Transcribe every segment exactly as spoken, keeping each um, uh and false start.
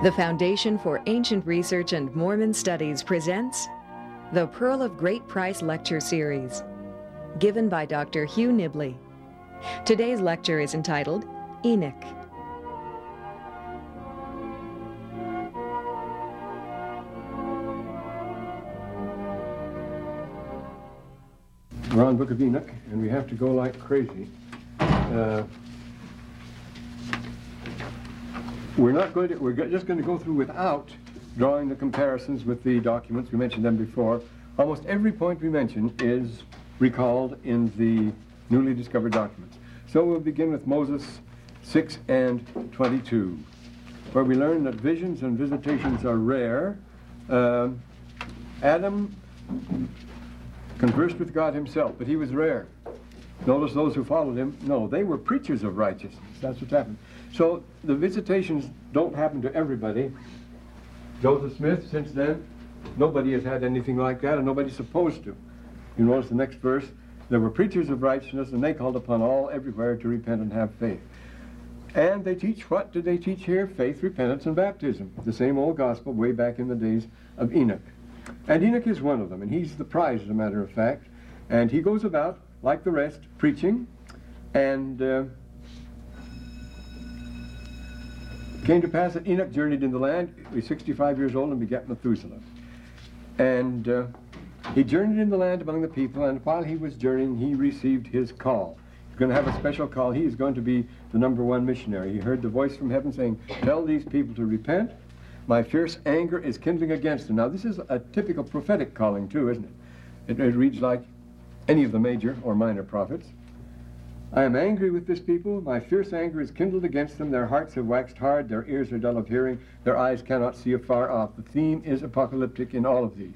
The Foundation for Ancient Research and Mormon Studies presents the Pearl of Great Price Lecture Series, given by Doctor Hugh Nibley. Today's lecture is entitled Enoch. We're on Book of Enoch, and we have to go like crazy. Uh, We're not going to, we're just going to go through without drawing the comparisons with the documents. We mentioned them before. Almost every point we mention is recalled in the newly discovered documents. So we'll begin with Moses six and twenty-two, where we learn that visions and visitations are rare. Uh, Adam conversed with God himself, but he was rare. Notice those who followed him, no, they were preachers of righteousness. That's what happened. So the visitations don't happen to everybody. Joseph Smith, since then, nobody has had anything like that, and nobody's supposed to. You notice the next verse, there were preachers of righteousness, and they called upon all everywhere to repent and have faith. And they teach, what did they teach here? Faith, repentance, and baptism. The same old gospel way back in the days of Enoch. And Enoch is one of them, and he's the prize, as a matter of fact. And he goes about, like the rest, preaching, and uh, came to pass that Enoch journeyed in the land. He was sixty-five years old and begat Methuselah. And uh, he journeyed in the land among the people, and while he was journeying, he received his call. He's going to have a special call. He is going to be the number one missionary. He heard the voice from heaven saying, "Tell these people to repent. My fierce anger is kindling against them." Now, this is a typical prophetic calling, too, isn't it? It, it reads like any of the major or minor prophets. "I am angry with this people. My fierce anger is kindled against them. Their hearts have waxed hard. Their ears are dull of hearing. Their eyes cannot see afar off." The theme is apocalyptic in all of these.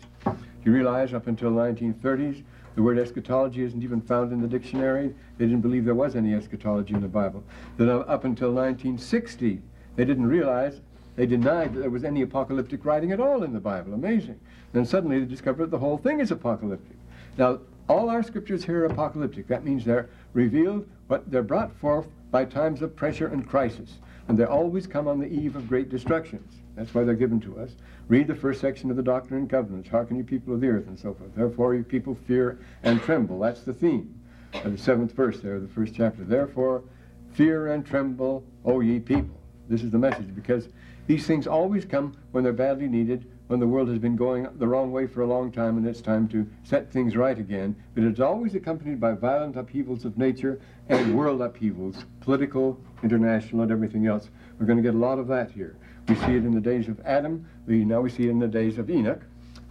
You realize up until the nineteen thirties, the word eschatology isn't even found in the dictionary. They didn't believe there was any eschatology in the Bible. Then up until nineteen sixty, they didn't realize, they denied that there was any apocalyptic writing at all in the Bible. Amazing. Then suddenly they discovered the whole thing is apocalyptic. Now, all our scriptures here are apocalyptic. That means they're revealed, but they're brought forth by times of pressure and crisis. And they always come on the eve of great destructions. That's why they're given to us. Read the first section of the Doctrine and Covenants. Hearken, you people of the earth, and so forth. Therefore, you people fear and tremble. That's the theme of the seventh verse there, the first chapter. Therefore, fear and tremble, O ye people. This is the message, because these things always come when they're badly needed, when the world has been going the wrong way for a long time and it's time to set things right again. But it's always accompanied by violent upheavals of nature and world upheavals, political, international, and everything else. We're going to get a lot of that here. We see it in the days of Adam. We, now we see it in the days of Enoch.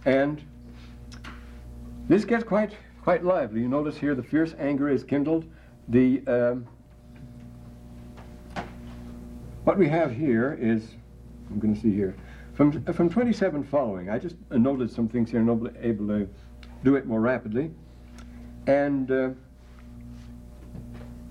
And this gets quite, quite lively. You notice here the fierce anger is kindled. The um, what we have here is, I'm going to see here, From, from twenty-seven following, I just noted some things here and I'm able to do it more rapidly. And uh,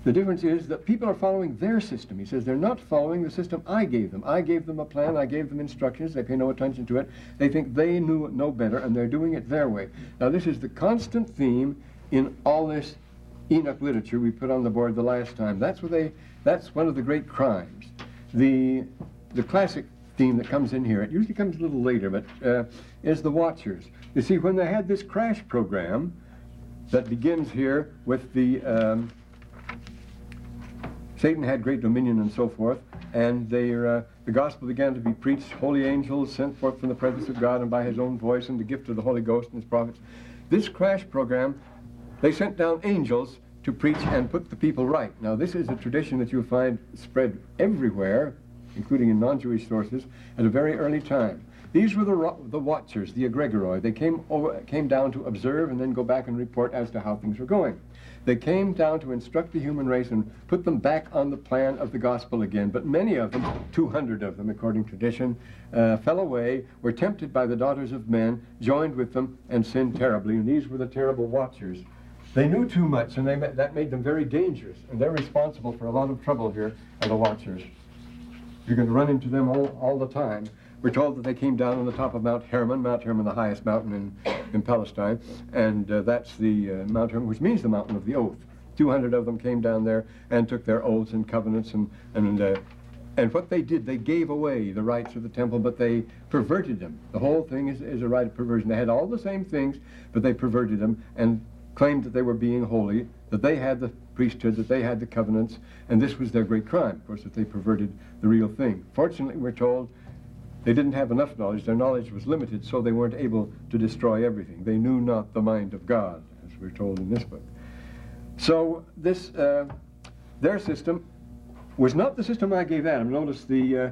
the difference is that people are following their system. He says they're not following the system I gave them. I gave them a plan. I gave them instructions. They pay no attention to it. They think they knew no better, and they're doing it their way. Now, this is the constant theme in all this Enoch literature we put on the board the last time. That's where they. That's one of the great crimes. The the classic theme that comes in here, it usually comes a little later, but uh, is the Watchers. You see, when they had this crash program that begins here with the um, Satan had great dominion and so forth, and they, uh, the gospel began to be preached, holy angels sent forth from the presence of God and by his own voice and the gift of the Holy Ghost and his prophets. This crash program, they sent down angels to preach and put the people right. Now, this is a tradition that you'll find spread everywhere, including in non-Jewish sources, at a very early time. These were the ro- the Watchers, the Egregoroi. They came over, came down to observe and then go back and report as to how things were going. They came down to instruct the human race and put them back on the plan of the gospel again. But many of them, two hundred of them, according to tradition, uh, fell away, were tempted by the daughters of men, joined with them, and sinned terribly. And these were the terrible Watchers. They knew too much, and they ma- that made them very dangerous. And they're responsible for a lot of trouble here, are the Watchers. You're going to run into them all, all the time. We're told that they came down on the top of Mount Hermon, Mount Hermon, the highest mountain in, in Palestine, and uh, that's the uh, Mount Hermon, which means the mountain of the oath. two hundred of them came down there and took their oaths and covenants and, and uh, And what they did, they gave away the rights of the temple, but they perverted them. The whole thing is, is a rite of perversion. They had all the same things, but they perverted them and claimed that they were being holy, that they had the priesthood, that they had the covenants, and this was their great crime, of course, that they perverted the real thing. Fortunately, we're told they didn't have enough knowledge. Their knowledge was limited, so they weren't able to destroy everything. They knew not the mind of God, as we're told in this book. So this, uh, their system was not the system I gave Adam. Notice the, uh,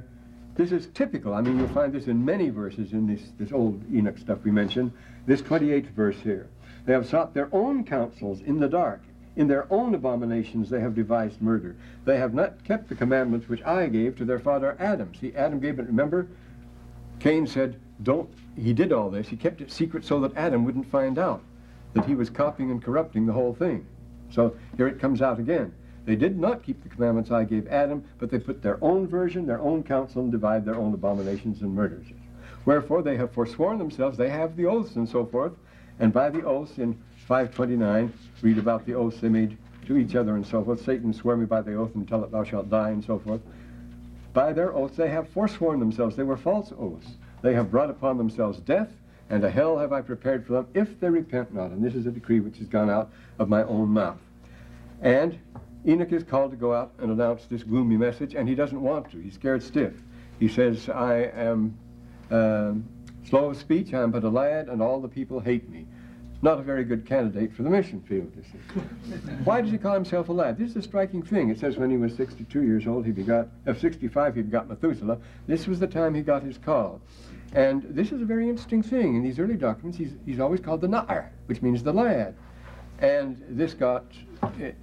this is typical. I mean, you'll find this in many verses in this, this old Enoch stuff we mentioned. This twenty-eighth verse here. They have sought their own counsels in the dark. In their own abominations they have devised murder. They have not kept the commandments which I gave to their father Adam. See, Adam gave it, remember? Cain said, don't, he did all this. He kept it secret so that Adam wouldn't find out that he was copying and corrupting the whole thing. So here it comes out again. They did not keep the commandments I gave Adam, but they put their own version, their own counsel, and divide their own abominations and murders. Wherefore they have forsworn themselves, they have the oaths and so forth, and by the oaths in five twenty-nine, read about the oaths they made to each other and so forth. Satan, swear me by the oath and tell it thou shalt die and so forth. By their oaths they have forsworn themselves, they were false oaths. They have brought upon themselves death, and a hell have I prepared for them if they repent not. And this is a decree which has gone out of my own mouth. And Enoch is called to go out and announce this gloomy message, and he doesn't want to. He's scared stiff. He says, I am uh, slow of speech, I am but a lad, and all the people hate me. Not a very good candidate for the mission field, you see. Why does he call himself a lad? This is a striking thing. It says when he was sixty-two years old, he begot, of sixty-five he begot Methuselah. This was the time he got his call. And this is a very interesting thing. In these early documents, he's, he's always called the Na'ar, which means the lad. And this got... It,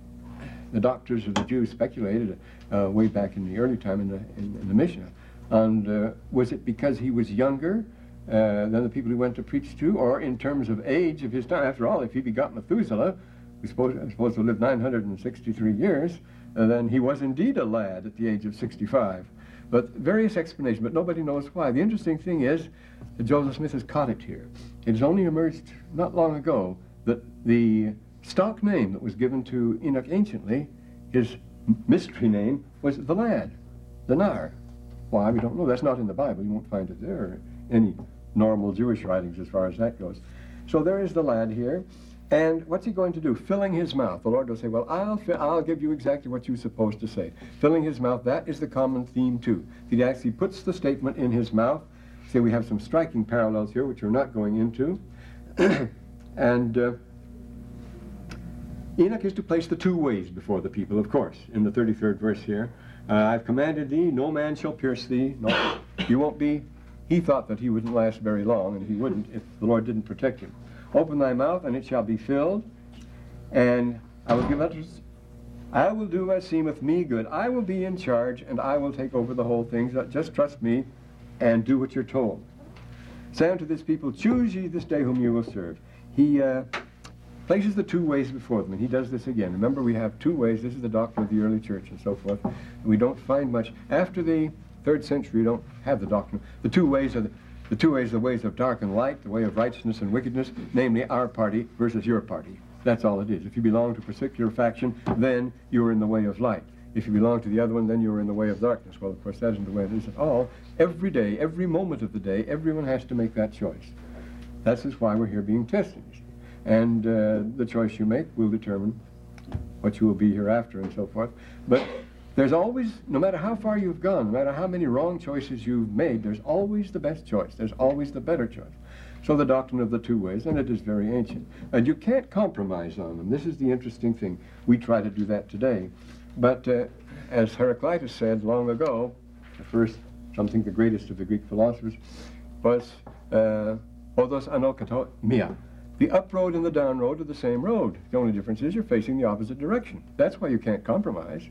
the doctors of the Jews speculated uh, way back in the early time in the, in, in the Mishnah. And uh, was it because he was younger uh, than the people he went to preach to, or in terms of age of his time? After all, if he begot Methuselah, who's supposed, supposed to live nine hundred sixty-three years, uh, then he was indeed a lad at the age of sixty-five. But various explanations, but nobody knows why. The interesting thing is that Joseph Smith has caught it here. It has only emerged not long ago that the stock name that was given to Enoch anciently, his mystery name, was the lad, the Na'ar. Why, we don't know. That's not in the Bible. You won't find it there or any normal Jewish writings as far as that goes. So there is the lad here. And what's he going to do? Filling his mouth. The Lord will say, well, I'll, I'll give you exactly what you're supposed to say. Filling his mouth, that is the common theme too. He actually puts the statement in his mouth. See, we have some striking parallels here, which we're not going into. and... Uh, Enoch is to place the two ways before the people, of course, in the thirty-third verse here. Uh, I've commanded thee, no man shall pierce thee. No, you won't be. He thought that he wouldn't last very long, and he wouldn't if the Lord didn't protect him. Open thy mouth, and it shall be filled, and I will give utterance. I will do as seemeth me good. I will be in charge, and I will take over the whole thing. Just trust me, and do what you're told. Say unto this people, choose ye this day whom you will serve. He... Uh, places the two ways before them, and he does this again. Remember, we have two ways. This is the doctrine of the early church and so forth. We don't find much. After the third century, you don't have the doctrine. The two ways are the, the two ways, the ways of dark and light, the way of righteousness and wickedness, namely our party versus your party. That's all it is. If you belong to a particular faction, then you're in the way of light. If you belong to the other one, then you're in the way of darkness. Well, of course, that isn't the way it is at all. Every day, every moment of the day, everyone has to make that choice. That's just why we're here being tested. And uh, the choice you make will determine what you will be hereafter and so forth. But there's always, no matter how far you've gone, no matter how many wrong choices you've made, there's always the best choice. There's always the better choice. So the doctrine of the two ways, and it is very ancient. And you can't compromise on them. This is the interesting thing. We try to do that today. But uh, as Heraclitus said long ago, the first, something the greatest of the Greek philosophers, was odos anokato mia. The up road and the down road are the same road. The only difference is you're facing the opposite direction. That's why you can't compromise.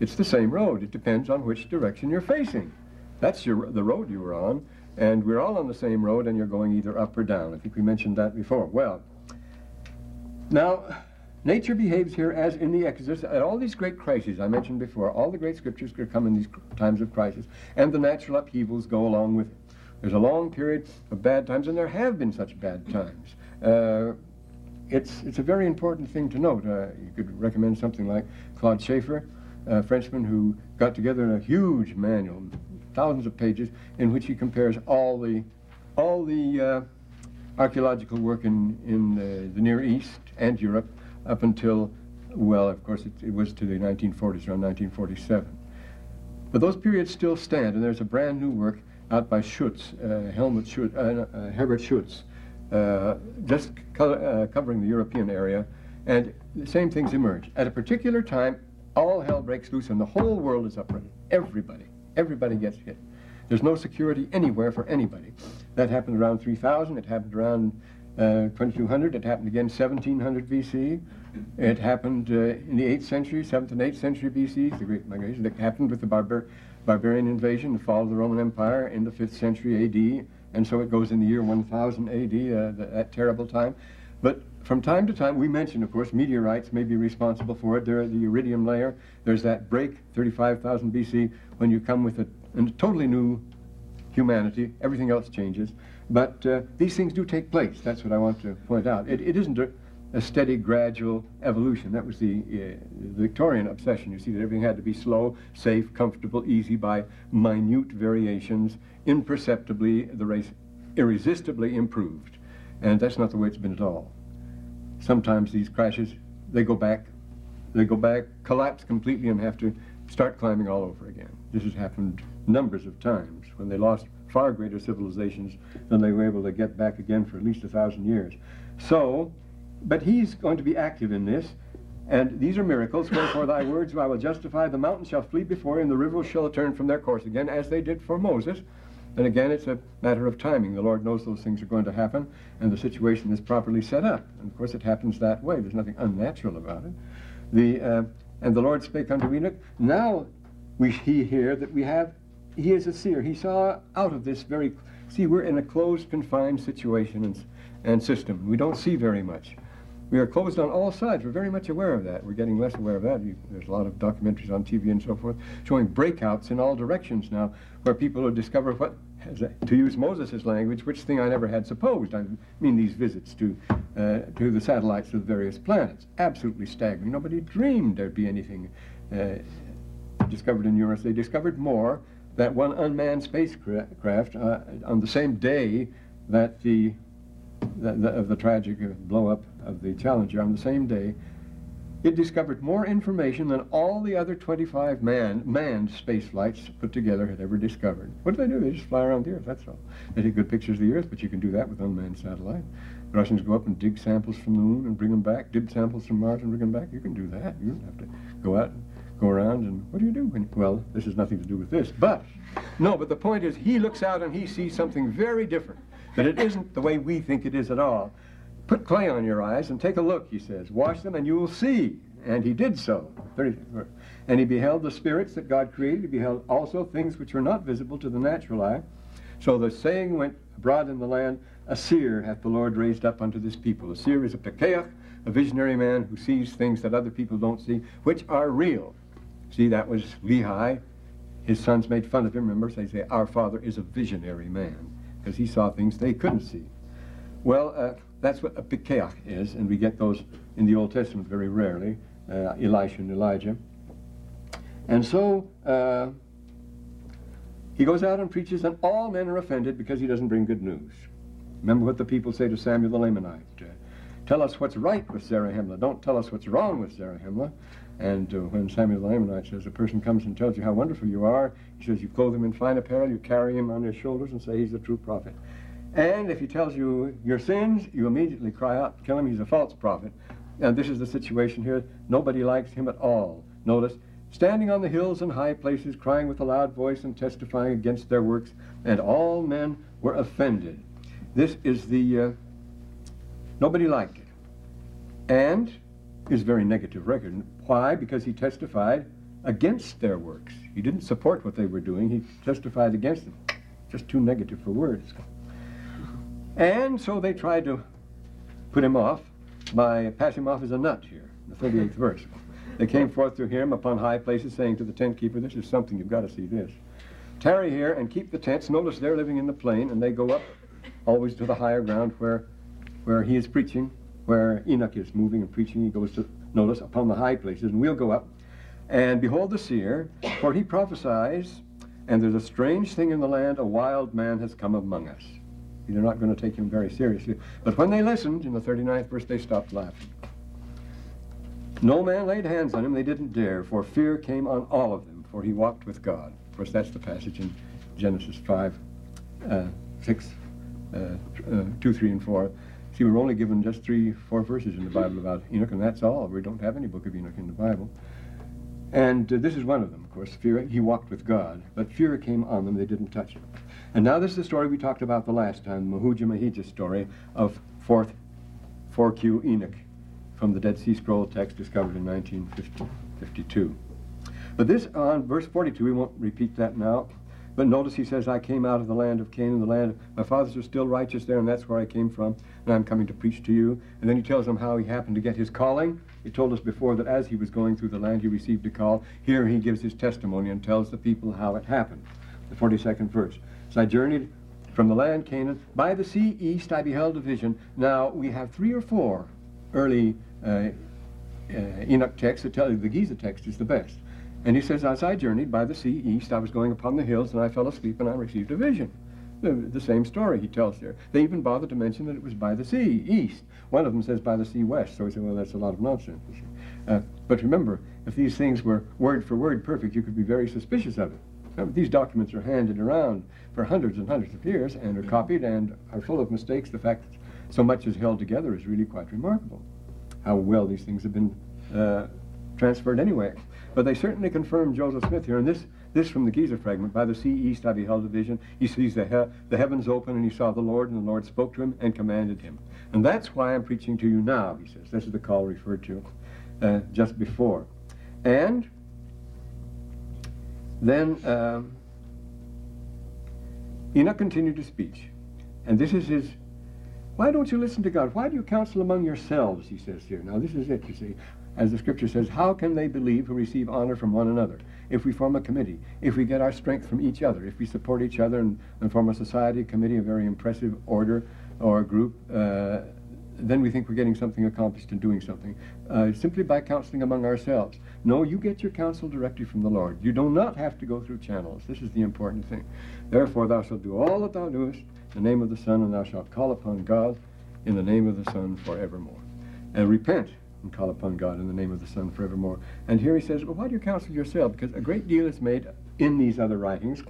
It's the same road. It depends on which direction you're facing. That's your, the road you were on, and we're all on the same road, and you're going either up or down. I think we mentioned that before. Well, now, nature behaves here as in the Exodus. At all these great crises I mentioned before, all the great scriptures come in these times of crisis, and the natural upheavals go along with it. There's a long period of bad times, and there have been such bad times. Uh, it's, it's a very important thing to note. Uh, you could recommend something like Claude Schaefer, a Frenchman who got together in a huge manual, thousands of pages, in which he compares all the all the uh, archaeological work in in the, the Near East and Europe up until, well, of course, it, it was to the nineteen forties, around nineteen forty-seven. But those periods still stand, and there's a brand new work out by Schutz, uh, Helmut Schutz, uh, uh, Herbert Schutz, uh, just co uh, covering the European area, and the same things emerge. At a particular time, all hell breaks loose, and the whole world is uprooted. Everybody, everybody gets hit. There's no security anywhere for anybody. That happened around three thousand. It happened around uh, twenty-two hundred. It happened again seventeen hundred B C. It happened uh, in the eighth century, seventh and eighth century B C, the Great Migration. It happened with the barbar barbarian invasion, the fall of the Roman Empire in the fifth century A D, and so it goes in the year one thousand A D, uh, the, that terrible time. But from time to time, we mention, of course, meteorites may be responsible for it. There are the iridium layer. There's that break, thirty-five thousand B C, when you come with a, a totally new humanity. Everything else changes. But uh, these things do take place. That's what I want to point out. It, it isn't a, a steady, gradual evolution. That was the, uh, the Victorian obsession. You see that everything had to be slow, safe, comfortable, easy by minute variations. Imperceptibly, the race irresistibly improved. And that's not the way it's been at all. Sometimes these crashes, they go back, they go back, collapse completely, and have to start climbing all over again. This has happened numbers of times when they lost far greater civilizations than they were able to get back again for at least a thousand years. So, but he's going to be active in this, and these are miracles. Wherefore thy words I will justify, the mountains shall flee before, and the rivers shall turn from their course again, as they did for Moses. And again, it's a matter of timing. The Lord knows those things are going to happen, and the situation is properly set up. And of course, it happens that way. There's nothing unnatural about it. The uh, and the Lord spake unto Enoch. Now we he hear that we have. He is a seer. He saw out of this very. See, we're in a closed, confined situation and and system. We don't see very much. We are closed on all sides. We're very much aware of that. We're getting less aware of that. You, there's a lot of documentaries on T V and so forth showing breakouts in all directions now, where people will discover what, has a, to use Moses' language, which thing I never had supposed. I mean these visits to uh, to the satellites of the various planets. Absolutely staggering. Nobody dreamed there'd be anything uh, discovered in Uranus. They discovered more. That one unmanned spacecraft uh, on the same day that the The, the, of the tragic blow-up of the Challenger, on the same day, it discovered more information than all the other twenty-five man, manned space flights put together had ever discovered. What do they do? They just fly around the Earth, that's all. They take good pictures of the Earth, but you can do that with unmanned satellite. The Russians go up and dig samples from the Moon and bring them back, dig samples from Mars and bring them back. You can do that. You don't have to go out and go around and what do you do? When, well, this has nothing to do with this, but, no, but the point is he looks out and he sees something very different. But it isn't the way we think it is at all. Put clay on your eyes and take a look, he says. Wash them and you will see. And he did so. And he beheld the spirits that God created. He beheld also things which were not visible to the natural eye. So the saying went abroad in the land, a seer hath the Lord raised up unto this people. A seer is a pekeach, a visionary man who sees things that other people don't see, which are real. See, that was Lehi. His sons made fun of him. Remember, they say, our father is a visionary man, because he saw things they couldn't see. Well, uh, that's what a pikeach is, and we get those in the Old Testament very rarely, uh, Elisha and Elijah. And so uh, he goes out and preaches, and all men are offended because he doesn't bring good news. Remember what the people say to Samuel the Lamanite. Uh, tell us what's right with Zarahemla. Don't tell us what's wrong with Zarahemla. And uh, when Samuel the Lamanite says, a person comes and tells you how wonderful you are, he says, you clothe him in fine apparel, you carry him on your shoulders and say he's the true prophet. And if he tells you your sins, you immediately cry out, kill him, he's a false prophet. And this is the situation here. Nobody likes him at all. Notice, standing on the hills and high places, crying with a loud voice and testifying against their works, and all men were offended. This is the, uh, nobody liked it. And his very negative record. Why? Because he testified against their works. He didn't support what they were doing. He testified against them. Just too negative for words. And so they tried to put him off by passing him off as a nut here, the thirty-eighth verse. They came forth to him upon high places, saying to the tent keeper, this is something, you've got to see this. Tarry here and keep the tents. Notice they're living in the plain, and they go up always to the higher ground where, where he is preaching. Where Enoch is moving and preaching, he goes to, notice, upon the high places, and we'll go up. And behold the seer, for he prophesies, and there's a strange thing in the land, a wild man has come among us. They're not going to take him very seriously. But when they listened, in the thirty-ninth verse, they stopped laughing. No man laid hands on him, they didn't dare, for fear came on all of them, for he walked with God. Of course, that's the passage in Genesis five, uh, six, uh, uh, two, three, and four. See, we're only given just three, four verses in the Bible about Enoch, and that's all. We don't have any book of Enoch in the Bible. And uh, this is one of them, of course. Fear, he walked with God, but fear came on them, they didn't touch him. And now this is the story we talked about the last time, the Mahuja-Mahija story of fourth, four Q Enoch, from the Dead Sea Scroll text discovered in nineteen fifty-two. But this, on verse forty-two, we won't repeat that now, but notice he says, I came out of the land of Cain, and the land of my fathers are still righteous there, and that's where I came from, and I'm coming to preach to you. And then he tells them how he happened to get his calling. He told us before that as he was going through the land, he received a call. Here he gives his testimony and tells the people how it happened. The forty-second verse. So I journeyed from the land Canaan. By the sea east I beheld a vision. Now, we have three or four early uh, uh, Enoch texts that tell you the Giza text is the best. And he says, as I journeyed by the sea east, I was going upon the hills, and I fell asleep, and I received a vision. The, the same story he tells there. They even bothered to mention that it was by the sea east. One of them says by the sea west, so we say, well, that's a lot of nonsense. Uh, but remember, if these things were word for word perfect, you could be very suspicious of it. Remember, these documents are handed around for hundreds and hundreds of years and are copied and are full of mistakes. The fact that so much is held together is really quite remarkable, how well these things have been uh, transferred anyway. But they certainly confirm Joseph Smith here, and this this from the Giza fragment, by the sea east I beheld a vision, he sees the, he the heavens open, and he saw the Lord, and the Lord spoke to him and commanded him. And that's why I'm preaching to you now, he says. This is the call referred to uh, just before. And then um, Enoch continued to speak, and this is his, why don't you listen to God? Why do you counsel among yourselves, he says here. Now this is it, you see. As the scripture says, how can they believe who receive honor from one another? If we form a committee, if we get our strength from each other, if we support each other and, and form a society, committee, a very impressive order or a group, uh, then we think we're getting something accomplished and doing something. Uh, simply by counseling among ourselves. No, you get your counsel directly from the Lord. You do not have to go through channels. This is the important thing. Therefore thou shalt do all that thou doest in the name of the Son, and thou shalt call upon God in the name of the Son forevermore. And repent. And call upon God in the name of the Son forevermore. And here he says, well, why do you counsel yourself? Because a great deal is made in these other writings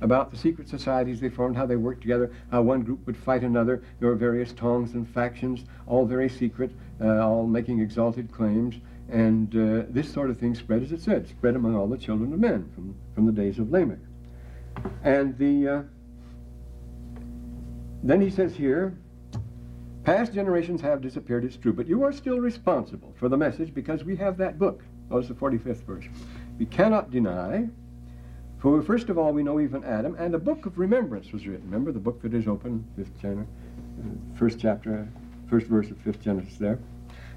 about the secret societies they formed, how they worked together, how one group would fight another. There were various tongues and factions, all very secret, uh, all making exalted claims. And uh, this sort of thing spread, as it said, spread among all the children of men from, from the days of Lamech. And the uh, then he says here, past generations have disappeared, it's true, but you are still responsible for the message because we have that book. Notice the forty-fifth verse. We cannot deny, for first of all we know even Adam, and a book of remembrance was written. Remember the book that is open, fifth Genesis, first chapter, first verse of fifth Genesis there.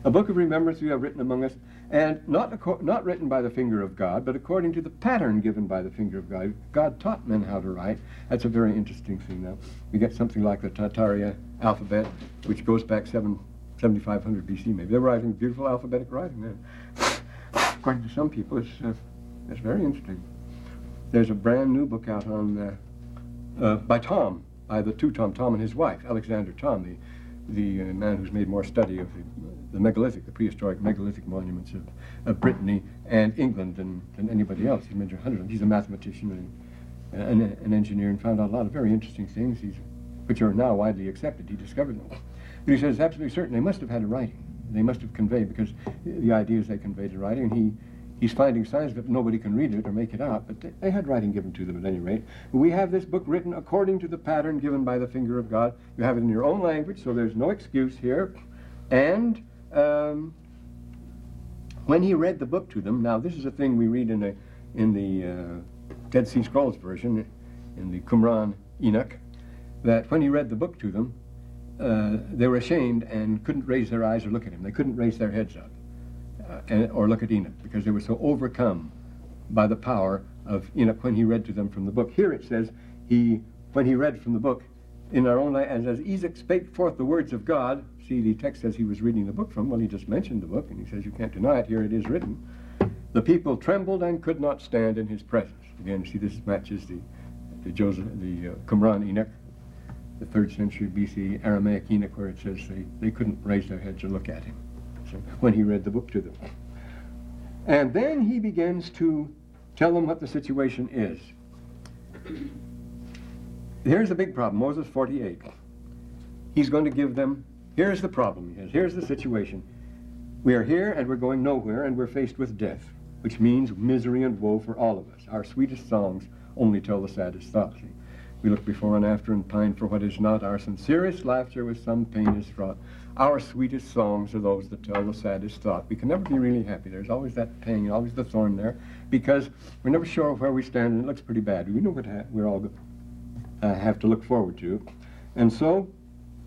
A book of remembrance you have written among us, and not, not written by the finger of God, but according to the pattern given by the finger of God. God taught men how to write. That's a very interesting thing now. We get something like the Tartaria alphabet, which goes back seventy-five hundred B C maybe. They're writing beautiful alphabetic writing then. According to some people, it's, uh, it's very interesting. There's a brand new book out on uh, uh, by Tom, by the two Tom, Tom and his wife, Alexander Tom, the the uh, man who's made more study of the, the megalithic, the prehistoric megalithic monuments of, of Brittany and England than, than anybody else. He's made a hundred of them. He's a mathematician and uh, an, an engineer and found out a lot of very interesting things, he's, which are now widely accepted. He discovered them. But he says it's absolutely certain they must have had a writing. They must have conveyed, because the ideas they conveyed in writing, he, he's finding signs that nobody can read it or make it out, but they, they had writing given to them at any rate. We have this book written according to the pattern given by the finger of God. You have it in your own language, so there's no excuse here. And um, when he read the book to them, now this is a thing we read in, a, in the uh, Dead Sea Scrolls version, in the Qumran Enoch, that when he read the book to them, uh, they were ashamed and couldn't raise their eyes or look at him. They couldn't raise their heads up uh, and, or look at Enoch because they were so overcome by the power of Enoch when he read to them from the book. Here it says, he, when he read from the book, in our own life, and as Enoch spake forth the words of God, see the text says he was reading the book from, well, he just mentioned the book, and he says you can't deny it, here it is written. The people trembled and could not stand in his presence. Again, see, this matches the the Joseph, the uh, Qumran Enoch, the third century B C Aramaic Enoch, where it says they, they couldn't raise their heads and look at him, so when he read the book to them. And then he begins to tell them what the situation is. Here's the big problem, Moses forty-eight. He's going to give them, here's the problem, he says, here's the situation. We are here and we're going nowhere and we're faced with death, which means misery and woe for all of us. Our sweetest songs only tell the saddest thoughts. We look before and after and pine for what is not. Our sincerest laughter with some pain is fraught. Our sweetest songs are those that tell the saddest thought. We can never be really happy. There's always that pain, always the thorn there, because we're never sure where we stand, and it looks pretty bad. We know what ha- we're all uh, have to look forward to. And so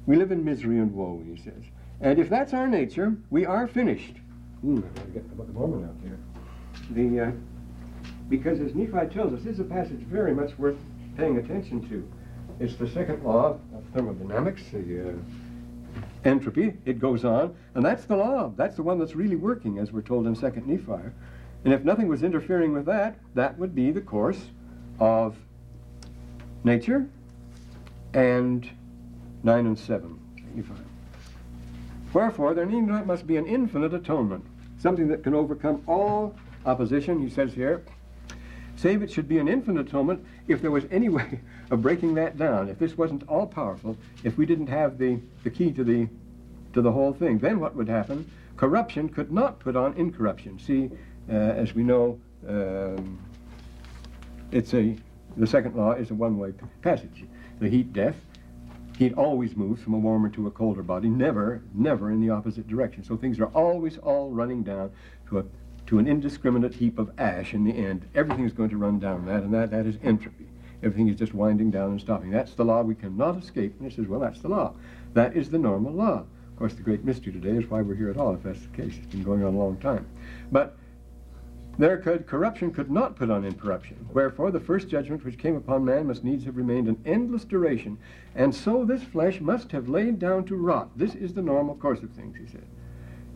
we live in misery and woe, he says. And if that's our nature, we are finished. Hmm, I've got to get the Book of Mormon out here. The, uh, because as Nephi tells us, this is a passage very much worth paying attention to. It's the second law of thermodynamics, the uh, entropy. It goes on, and that's the law. That's the one that's really working, as we're told in Second Nephi. And if nothing was interfering with that, that would be the course of nature and nine and seven, Nephi. Wherefore, there need not must be an infinite atonement, something that can overcome all opposition, he says here. Save it should be an infinite atonement if there was any way of breaking that down, if this wasn't all-powerful, if we didn't have the, the key to the, to the whole thing, then what would happen? Corruption could not put on incorruption. See, uh, as we know, um, it's a, the second law is a one-way passage. The heat death, heat always moves from a warmer to a colder body, never, never in the opposite direction. So things are always all running down to a to an indiscriminate heap of ash in the end. Everything is going to run down that, and that, that is entropy. Everything is just winding down and stopping. That's the law we cannot escape. And he says, well, that's the law. That is the normal law. Of course, the great mystery today is why we're here at all, if that's the case. It's been going on a long time. But there could, corruption could not put on incorruption. Wherefore, the first judgment which came upon man must needs have remained an endless duration. And so this flesh must have laid down to rot. This is the normal course of things, he said.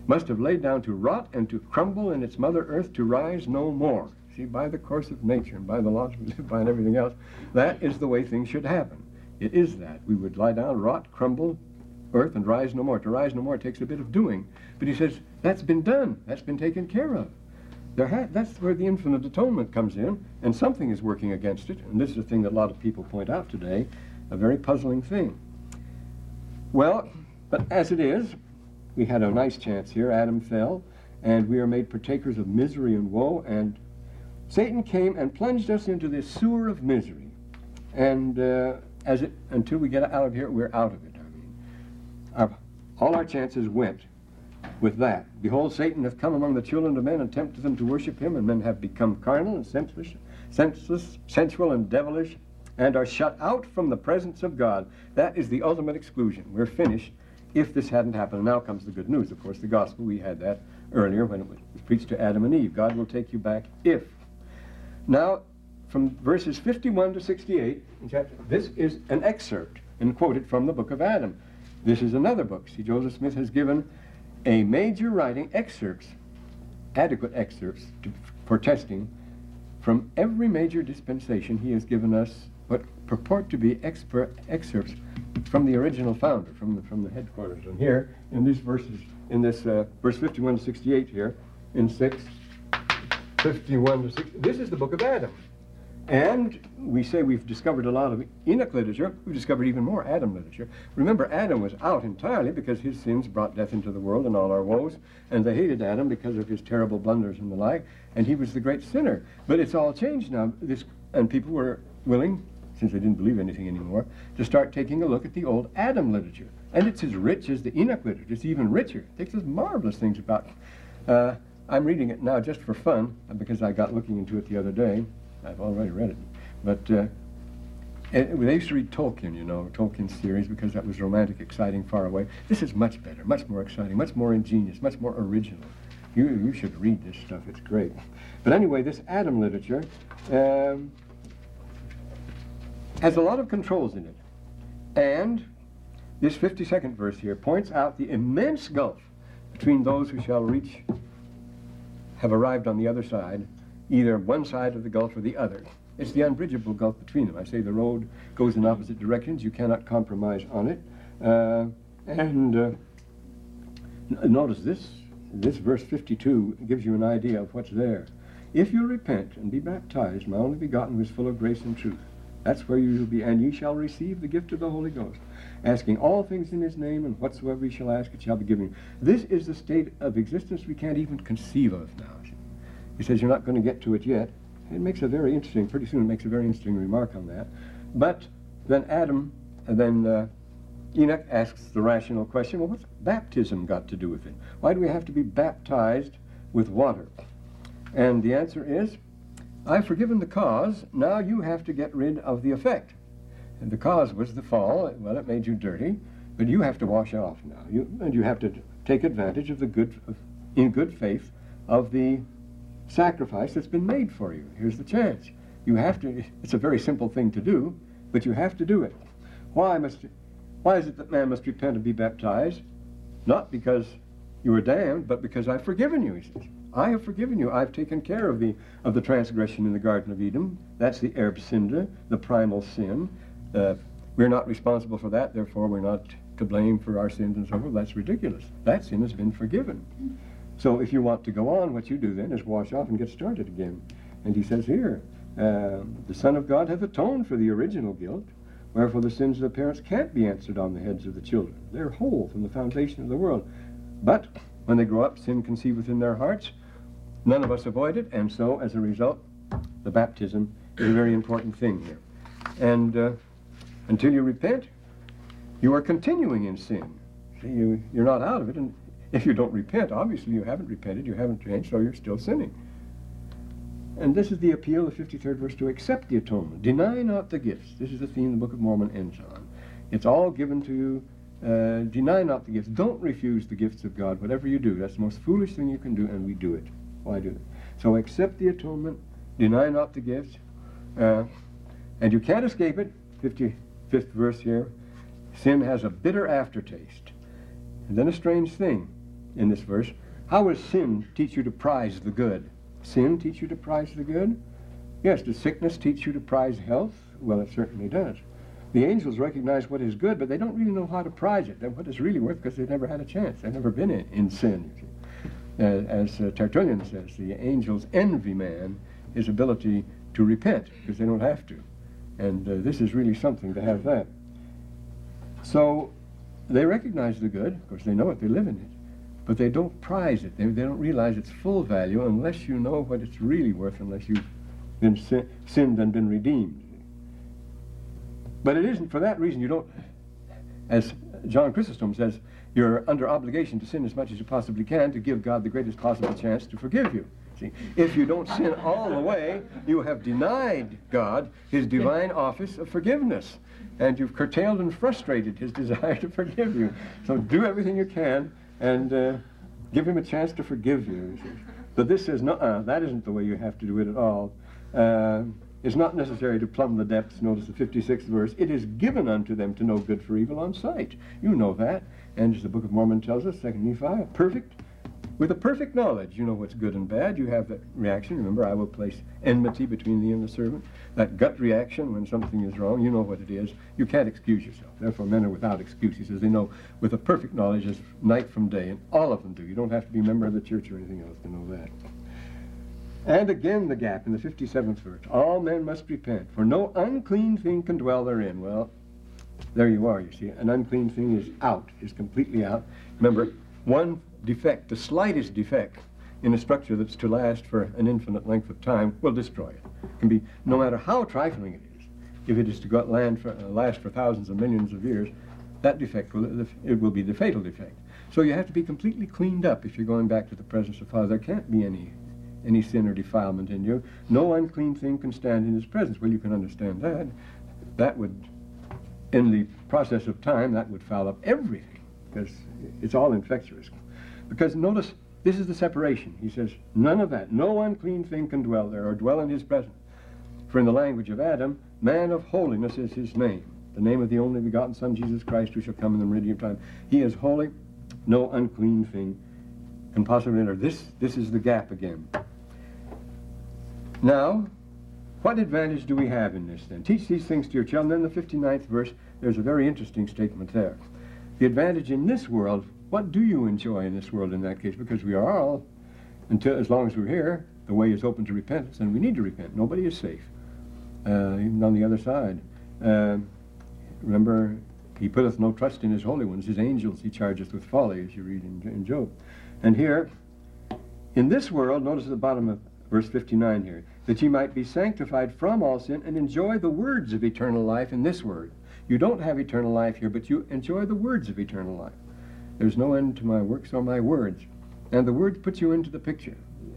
Must have laid down to rot and to crumble in its mother earth to rise no more. See, by the course of nature and by the laws we live by and everything else, that is the way things should happen. It is that. We would lie down, rot, crumble, earth, and rise no more. To rise no more takes a bit of doing. But he says, that's been done. That's been taken care of. There ha- that's where the infinite atonement comes in, and something is working against it. And this is a thing that a lot of people point out today, a very puzzling thing. Well, but as it is, we had a nice chance here. Adam fell, and we are made partakers of misery and woe, and Satan came and plunged us into this sewer of misery. And uh, as it, until we get out of here, we're out of it. I mean, our, all our chances went with that. Behold, Satan hath come among the children of men and tempted them to worship him, and men have become carnal and senseless, senseless, sensual and devilish, and are shut out from the presence of God. That is the ultimate exclusion. We're finished if this hadn't happened. And now comes the good news, of course, the gospel. We had that earlier when it was preached to Adam and Eve. God will take you back if. Now, from verses fifty-one to sixty-eight, in chapter, this is an excerpt and quoted from the book of Adam. This is another book. See, Joseph Smith has given a major writing excerpts, adequate excerpts to, for testing from every major dispensation. He has given us what purport to be expert excerpts from the original founder, from the from the headquarters. And here, in these verses, in this uh, verse fifty-one to sixty-eight here, in six, fifty-one to sixty, this is the book of Adam. And we say we've discovered a lot of Enoch literature. We've discovered even more Adam literature. Remember, Adam was out entirely because his sins brought death into the world and all our woes, and they hated Adam because of his terrible blunders and the like, and he was the great sinner. But it's all changed now. This, and people were willing, since they didn't believe anything anymore, to start taking a look at the old Adam literature. And it's as rich as the Enoch literature. It's even richer. It takes us marvelous things about it. Uh, I'm reading it now just for fun, because I got looking into it the other day. I've already read it. But uh, it, they used to read Tolkien, you know, Tolkien's series, because that was romantic, exciting, far away. This is much better, much more exciting, much more ingenious, much more original. You, you should read this stuff. It's great. But anyway, this Adam literature um, has a lot of controls in it. And this fifty-second verse here points out the immense gulf between those who shall reach have arrived on the other side, either one side of the gulf or the other. It's the unbridgeable gulf between them. I say the road goes in opposite directions. You cannot compromise on it. Uh, and uh, notice this, this verse fifty-two gives you an idea of what's there. If you repent and be baptized, my only begotten was full of grace and truth. That's where you shall be, and ye shall receive the gift of the Holy Ghost, asking all things in his name, and whatsoever we shall ask, it shall be given. This is the state of existence we can't even conceive of now. He says you're not going to get to it yet. It makes a very interesting, pretty soon it makes a very interesting remark on that. But then Adam, and then uh, Enoch asks the rational question, well, what's baptism got to do with it? Why do we have to be baptized with water? And the answer is, I've forgiven the cause, now you have to get rid of the effect. And the cause was the fall, well, it made you dirty, but you have to wash off now. You, and you have to take advantage of the good, of, in good faith, of the sacrifice that's been made for you. Here's the chance. You have to, it's a very simple thing to do, but you have to do it. Why must, why is it that man must repent and be baptized? Not because you were damned, but because I've forgiven you, he says. I have forgiven you. I've taken care of the of the transgression in the Garden of Eden. That's the erb sinda, the primal sin. Uh, we're not responsible for that, therefore we're not to blame for our sins and so forth. That's ridiculous. That sin has been forgiven. So if you want to go on, what you do then is wash off and get started again. And he says here, uh, the Son of God hath atoned for the original guilt, wherefore the sins of the parents can't be answered on the heads of the children. They're whole from the foundation of the world. But when they grow up, sin conceiveth in their hearts. None of us avoid it, and so, as a result, the baptism is a very important thing here. And uh, until you repent, you are continuing in sin. See, you, you're not out of it, and if you don't repent, obviously you haven't repented, you haven't changed, so you're still sinning. And this is the appeal of the fifty-third verse, to accept the atonement. Deny not the gifts. This is the theme the Book of Mormon ends on. It's all given to you. Uh, deny not the gifts. Don't refuse the gifts of God, whatever you do. That's the most foolish thing you can do, and we do it. Why do it? So accept the atonement, deny not the gifts, uh, and you can't escape it. fifty-fifth verse here. Sin has a bitter aftertaste. And then a strange thing in this verse. How will sin teach you to prize the good? Sin teach you to prize the good? Yes, does sickness teach you to prize health? Well, it certainly does. The angels recognize what is good, but they don't really know how to prize it, and what it's really worth, because they've never had a chance. They've never been in, in sin, you see. Uh, as uh, Tertullian says, the angels envy man his ability to repent, because they don't have to. And uh, this is really something to have that. So they recognize the good, of course they know it, they live in it, but they don't prize it. They, they don't realize its full value unless you know what it's really worth, unless you've been sin- sinned and been redeemed. But it isn't for that reason you don't, as John Chrysostom says, you're under obligation to sin as much as you possibly can to give God the greatest possible chance to forgive you. See, if you don't sin all the way, you have denied God his divine office of forgiveness, and you've curtailed and frustrated his desire to forgive you. So do everything you can and uh, give him a chance to forgive you. But this says, no, that isn't the way you have to do it at all. Uh, It's not necessary to plumb the depths. Notice the fifty-sixth verse. It is given unto them to know good for evil on sight. You know that. And as the Book of Mormon tells us, Second Nephi, perfect, with a perfect knowledge. You know what's good and bad. You have that reaction. Remember, I will place enmity between thee and the servant. That gut reaction when something is wrong. You know what it is. You can't excuse yourself. Therefore, men are without excuse. He says they know with a perfect knowledge as night from day. And all of them do. You don't have to be a member of the church or anything else to know that. And again the gap in the fifty-seventh verse. All men must repent, for no unclean thing can dwell therein. Well, there you are, you see. An unclean thing is out, is completely out. Remember, one defect, the slightest defect in a structure that's to last for an infinite length of time will destroy it. It can be, no matter how trifling it is, if it is to go out land for, uh, last for thousands of millions of years, that defect, will it will be the fatal defect. So you have to be completely cleaned up if you're going back to the presence of Father. There can't be any... any sin or defilement in you. No unclean thing can stand in his presence. Well, you can understand that. That would, in the process of time, that would foul up everything, because it's all infectious. Because notice, this is the separation. He says, none of that. No unclean thing can dwell there or dwell in his presence. For in the language of Adam, man of holiness is his name, the name of the only begotten Son, Jesus Christ, who shall come in the meridian of time. He is holy. No unclean thing and possibly another. This, this is the gap again. Now, what advantage do we have in this then? Teach these things to your children. Then the fifty-ninth verse, there's a very interesting statement there. The advantage in this world, what do you enjoy in this world in that case? Because we are all, until as long as we're here, the way is open to repentance, and we need to repent. Nobody is safe, uh, even on the other side. Uh, remember, he putteth no trust in his holy ones. His angels he chargeth with folly, as you read in, in Job. And here, in this world, notice at the bottom of verse fifty-nine here, that ye might be sanctified from all sin and enjoy the words of eternal life in this word. You don't have eternal life here, but you enjoy the words of eternal life. There's no end to my works or my words. And the words put you into the picture.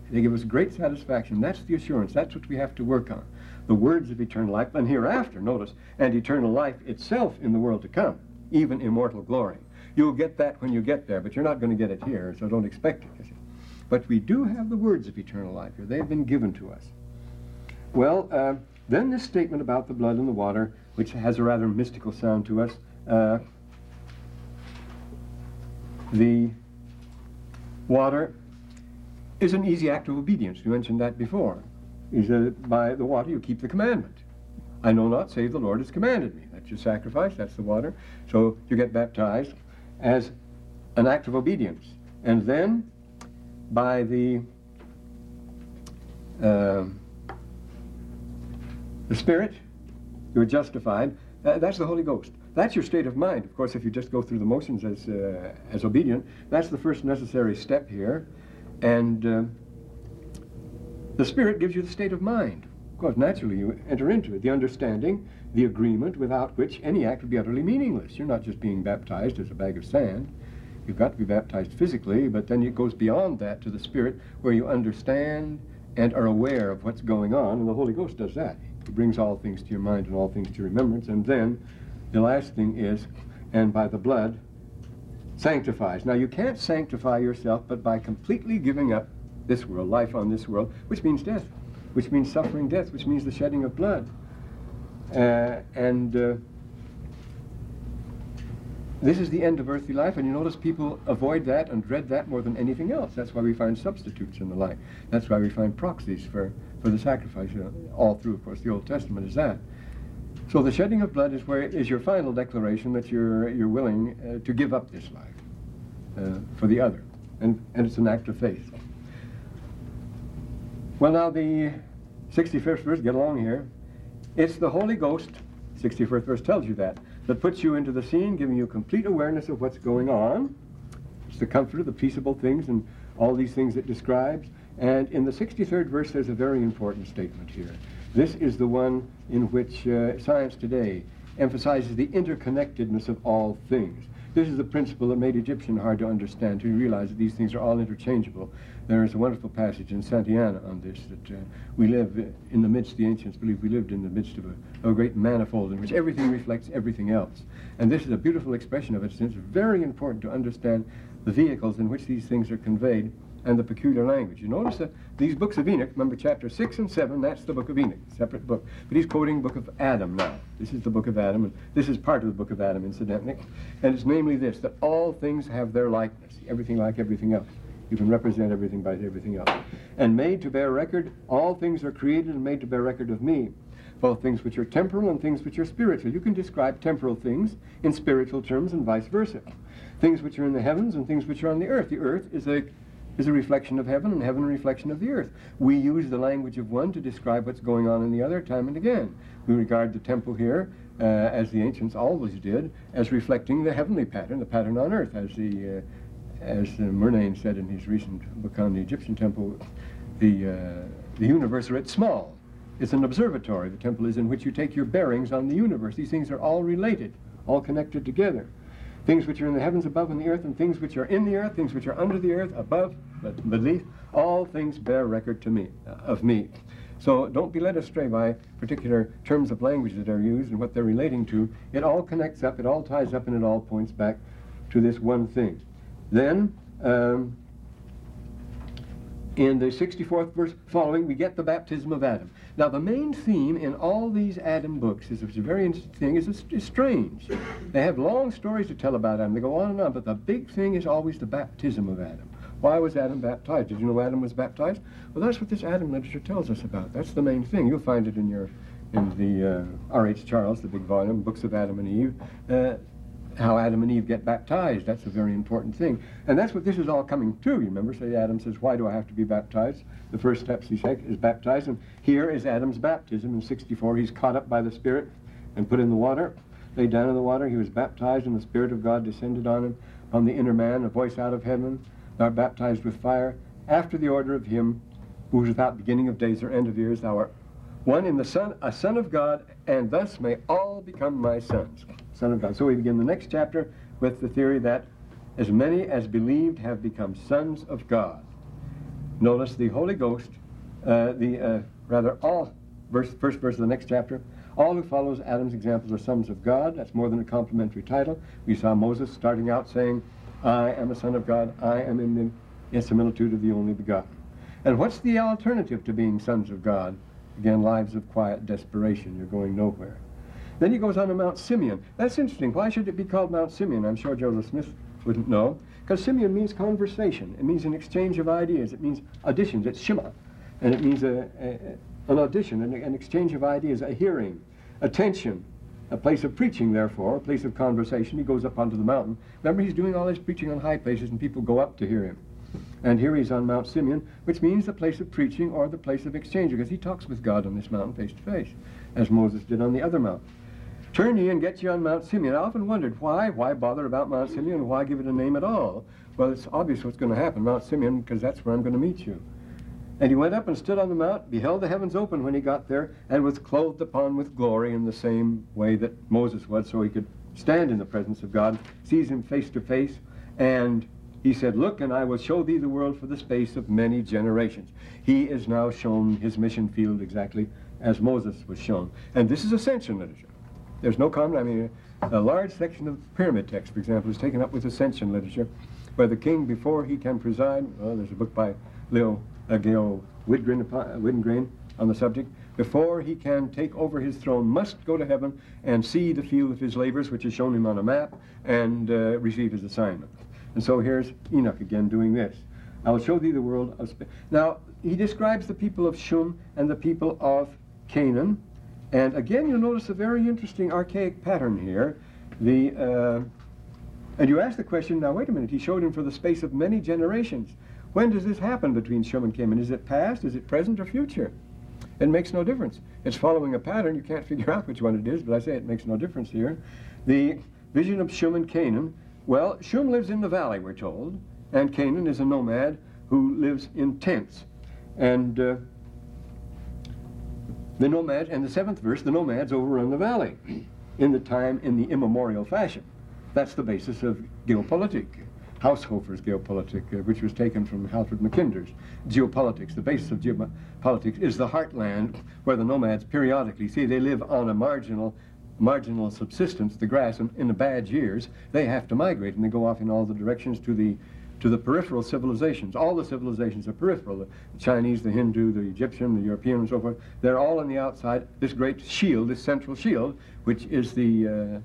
They give us great satisfaction. That's the assurance. That's what we have to work on. The words of eternal life, and hereafter, notice, and eternal life itself in the world to come, even immortal glory. You'll get that when you get there, but you're not going to get it here, so don't expect it. But we do have the words of eternal life here. They've been given to us. Well, uh, then this statement about the blood and the water, which has a rather mystical sound to us. Uh, the water is an easy act of obedience. We mentioned that before. Is that by the water you keep the commandment. I know not, save the Lord has commanded me. That's your sacrifice, that's the water. So you get baptized as an act of obedience. And then by the uh, the Spirit, you're justified. Uh, that's the Holy Ghost. That's your state of mind. Of course, if you just go through the motions as uh, as obedient, that's the first necessary step here. And uh, the Spirit gives you the state of mind. Of course, naturally, you enter into it. The understanding, the agreement, without which any act would be utterly meaningless. You're not just being baptized as a bag of sand. You've got to be baptized physically, but then it goes beyond that to the Spirit, where you understand and are aware of what's going on, and the Holy Ghost does that. He brings all things to your mind and all things to your remembrance. And then the last thing is, and by the blood, sanctifies. Now, you can't sanctify yourself but by completely giving up this world, life on this world, which means death, which means suffering death, which means the shedding of blood. Uh, and uh, this is the end of earthly life, and you notice people avoid that and dread that more than anything else. That's why we find substitutes in the life. That's why we find proxies for, for the sacrifice, uh, all through, of course, the Old Testament is that. So the shedding of blood is where is your final declaration that you're you're willing uh, to give up this life uh, for the other, and and it's an act of faith. Well, now the sixty-first verse, get along here. It's the Holy Ghost, sixty-first verse tells you that, that puts you into the scene, giving you complete awareness of what's going on. It's the comfort of the peaceable things and all these things it describes. And in the sixty-third verse, there's a very important statement here. This is the one in which uh, science today emphasizes the interconnectedness of all things. This is the principle that made Egyptian hard to understand, to realize that these things are all interchangeable. There is a wonderful passage in Santayana on this, that uh, we live in the midst, the ancients believed we lived in the midst of a, a great manifold in which everything reflects everything else. And this is a beautiful expression of it, since it's very important to understand the vehicles in which these things are conveyed and the peculiar language. You notice that these books of Enoch, remember chapter six and seven, that's the book of Enoch, separate book. But he's quoting book of Adam now. This is the book of Adam, and this is part of the book of Adam, incidentally. And it's namely this, that all things have their likeness, everything like everything else. You can represent everything by everything else. And made to bear record, all things are created and made to bear record of me, both things which are temporal and things which are spiritual. You can describe temporal things in spiritual terms and vice versa. Things which are in the heavens and things which are on the earth. The earth is a is a reflection of heaven, and heaven a reflection of the earth. We use the language of one to describe what's going on in the other time and again. We regard the temple here, uh, as the ancients always did, as reflecting the heavenly pattern, the pattern on earth, as the uh, as uh, Murnane said in his recent book on the Egyptian temple, the, uh, the universe writ small. It's an observatory, the temple is, in which you take your bearings on the universe. These things are all related, all connected together. Things which are in the heavens above and the earth, and things which are in the earth, things which are under the earth, above, but beneath, all things bear record to me, uh, of me. So don't be led astray by particular terms of language that are used and what they're relating to. It all connects up, it all ties up, and it all points back to this one thing. Then, um, in the sixty-fourth verse following, we get the baptism of Adam. Now, the main theme in all these Adam books, is which is a very interesting thing, is, is strange. They have long stories to tell about Adam. They go on and on, but the big thing is always the baptism of Adam. Why was Adam baptized? Did you know Adam was baptized? Well, that's what this Adam literature tells us about. That's the main thing. You'll find it in your, in the uh, R H Charles, the big volume, Books of Adam and Eve, uh, how Adam and Eve get baptized. That's a very important thing. And that's what this is all coming to. You remember, say Adam says, why do I have to be baptized? The first steps he takes is baptized. And here is Adam's baptism. In sixty-four, he's caught up by the Spirit and put in the water. Lay down in the water. He was baptized, and the Spirit of God descended on him, on the inner man, a voice out of heaven, thou art baptized with fire, after the order of him who is without beginning of days or end of years, thou art one in the Son, a Son of God, and thus may all become my sons. Son of God. So we begin the next chapter with the theory that as many as believed have become sons of God. Notice the Holy Ghost, uh, the uh, rather all, verse, first verse of the next chapter, all who follows Adam's examples are sons of God. That's more than a complimentary title. We saw Moses starting out saying, I am a son of God, I am in the similitude of the only begotten. And what's the alternative to being sons of God? Again, lives of quiet desperation. You're going nowhere. Then he goes on to Mount Simeon. That's interesting. Why should it be called Mount Simeon? I'm sure Joseph Smith wouldn't know. Because Simeon means conversation. It means an exchange of ideas. It means auditions. It's shema. And it means a, a, an audition, an, an exchange of ideas, a hearing, attention, a place of preaching, therefore, a place of conversation. He goes up onto the mountain. Remember, he's doing all his preaching on high places, and people go up to hear him. And here he's on Mount Simeon, which means the place of preaching or the place of exchange, because he talks with God on this mountain face to face, as Moses did on the other mountain. Turn ye and get ye on Mount Simeon. I often wondered why, why bother about Mount Simeon, why give it a name at all? Well, it's obvious what's going to happen, Mount Simeon, because that's where I'm going to meet you. And he went up and stood on the mount, beheld the heavens open when he got there, and was clothed upon with glory in the same way that Moses was, so he could stand in the presence of God, sees him face to face, and he said, look, and I will show thee the world for the space of many generations. He is now shown his mission field exactly as Moses was shown. And this is ascension literature. There's no comment. I mean, a large section of the pyramid text, for example, is taken up with ascension literature, where the king, before he can preside, well, there's a book by Leo uh, Gail Widgren, uh, Widgren on the subject, before he can take over his throne, must go to heaven and see the field of his labors, which is shown him on a map, and uh, receive his assignment. And so here's Enoch again doing this. I will show thee the world of space. Now, he describes the people of Shum and the people of Canaan. And again, you'll notice a very interesting archaic pattern here. The uh, And you ask the question, now wait a minute, he showed him for the space of many generations. When does this happen between Shum and Canaan? Is it past? Is it present or future? It makes no difference. It's following a pattern. You can't figure out which one it is, but I say it makes no difference here. The vision of Shum and Canaan. Well, Shum lives in the valley, we're told, and Canaan is a nomad who lives in tents. And uh, the nomad, and the seventh verse, the nomads overrun the valley in the time, in the immemorial fashion. That's the basis of geopolitik, Haushofer's geopolitik, uh, which was taken from Halford Mackinder's geopolitics. The basis of geopolitics is the heartland, where the nomads periodically, see, they live on a marginal marginal subsistence, the grass, and in the bad years, they have to migrate, and they go off in all the directions to the to the peripheral civilizations. All the civilizations are peripheral. The Chinese, the Hindu, the Egyptian, the European, and so forth. They're all on the outside, this great shield, this central shield, which is the uh,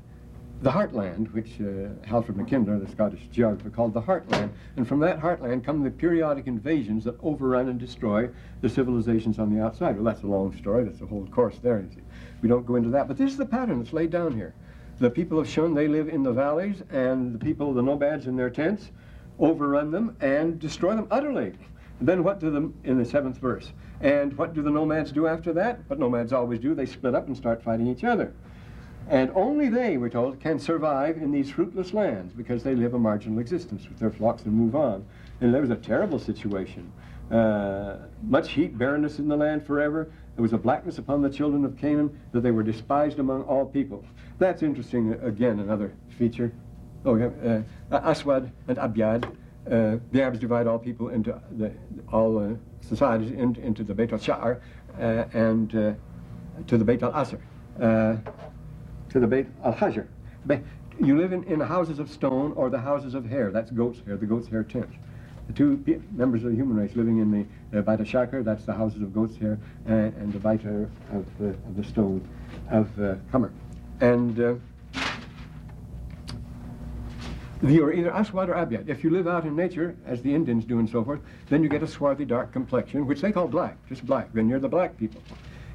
the heartland, which uh, Halford Mackinder, the Scottish geographer, called the heartland. And from that heartland come the periodic invasions that overrun and destroy the civilizations on the outside. Well, that's a long story. That's a whole course there, you see. We don't go into that, but this is the pattern that's laid down here. The people of Shun, they live in the valleys, and the people, the nomads in their tents, overrun them and destroy them utterly. And then what do them in the seventh verse? And what do the nomads do after that? What nomads always do, they split up and start fighting each other. And only they, we're told, can survive in these fruitless lands, because they live a marginal existence with their flocks and move on. And there was a terrible situation. Uh, much heat, barrenness in the land forever. There was a blackness upon the children of Canaan, that they were despised among all people. That's interesting, again, another feature. Oh, yeah, uh, Aswad and Abyad. Uh, the Arabs divide all people into the, all uh, societies in, into the Beit al-Sha'ar uh, and uh, to the Beit al-Asr, uh, to the Beit al-Hajar. You live in, in houses of stone or the houses of hair. That's goat's hair, the goat's hair tent. The two members of the human race living in the uh, Baita Shakar, that's the houses of goats here, uh, and the Baita of, uh, of the stone of uh, Hummer. And uh, You're either Aswad or Abyad. If you live out in nature, as the Indians do and so forth, then you get a swarthy, dark complexion, which they call black, just black. Then you're the black people.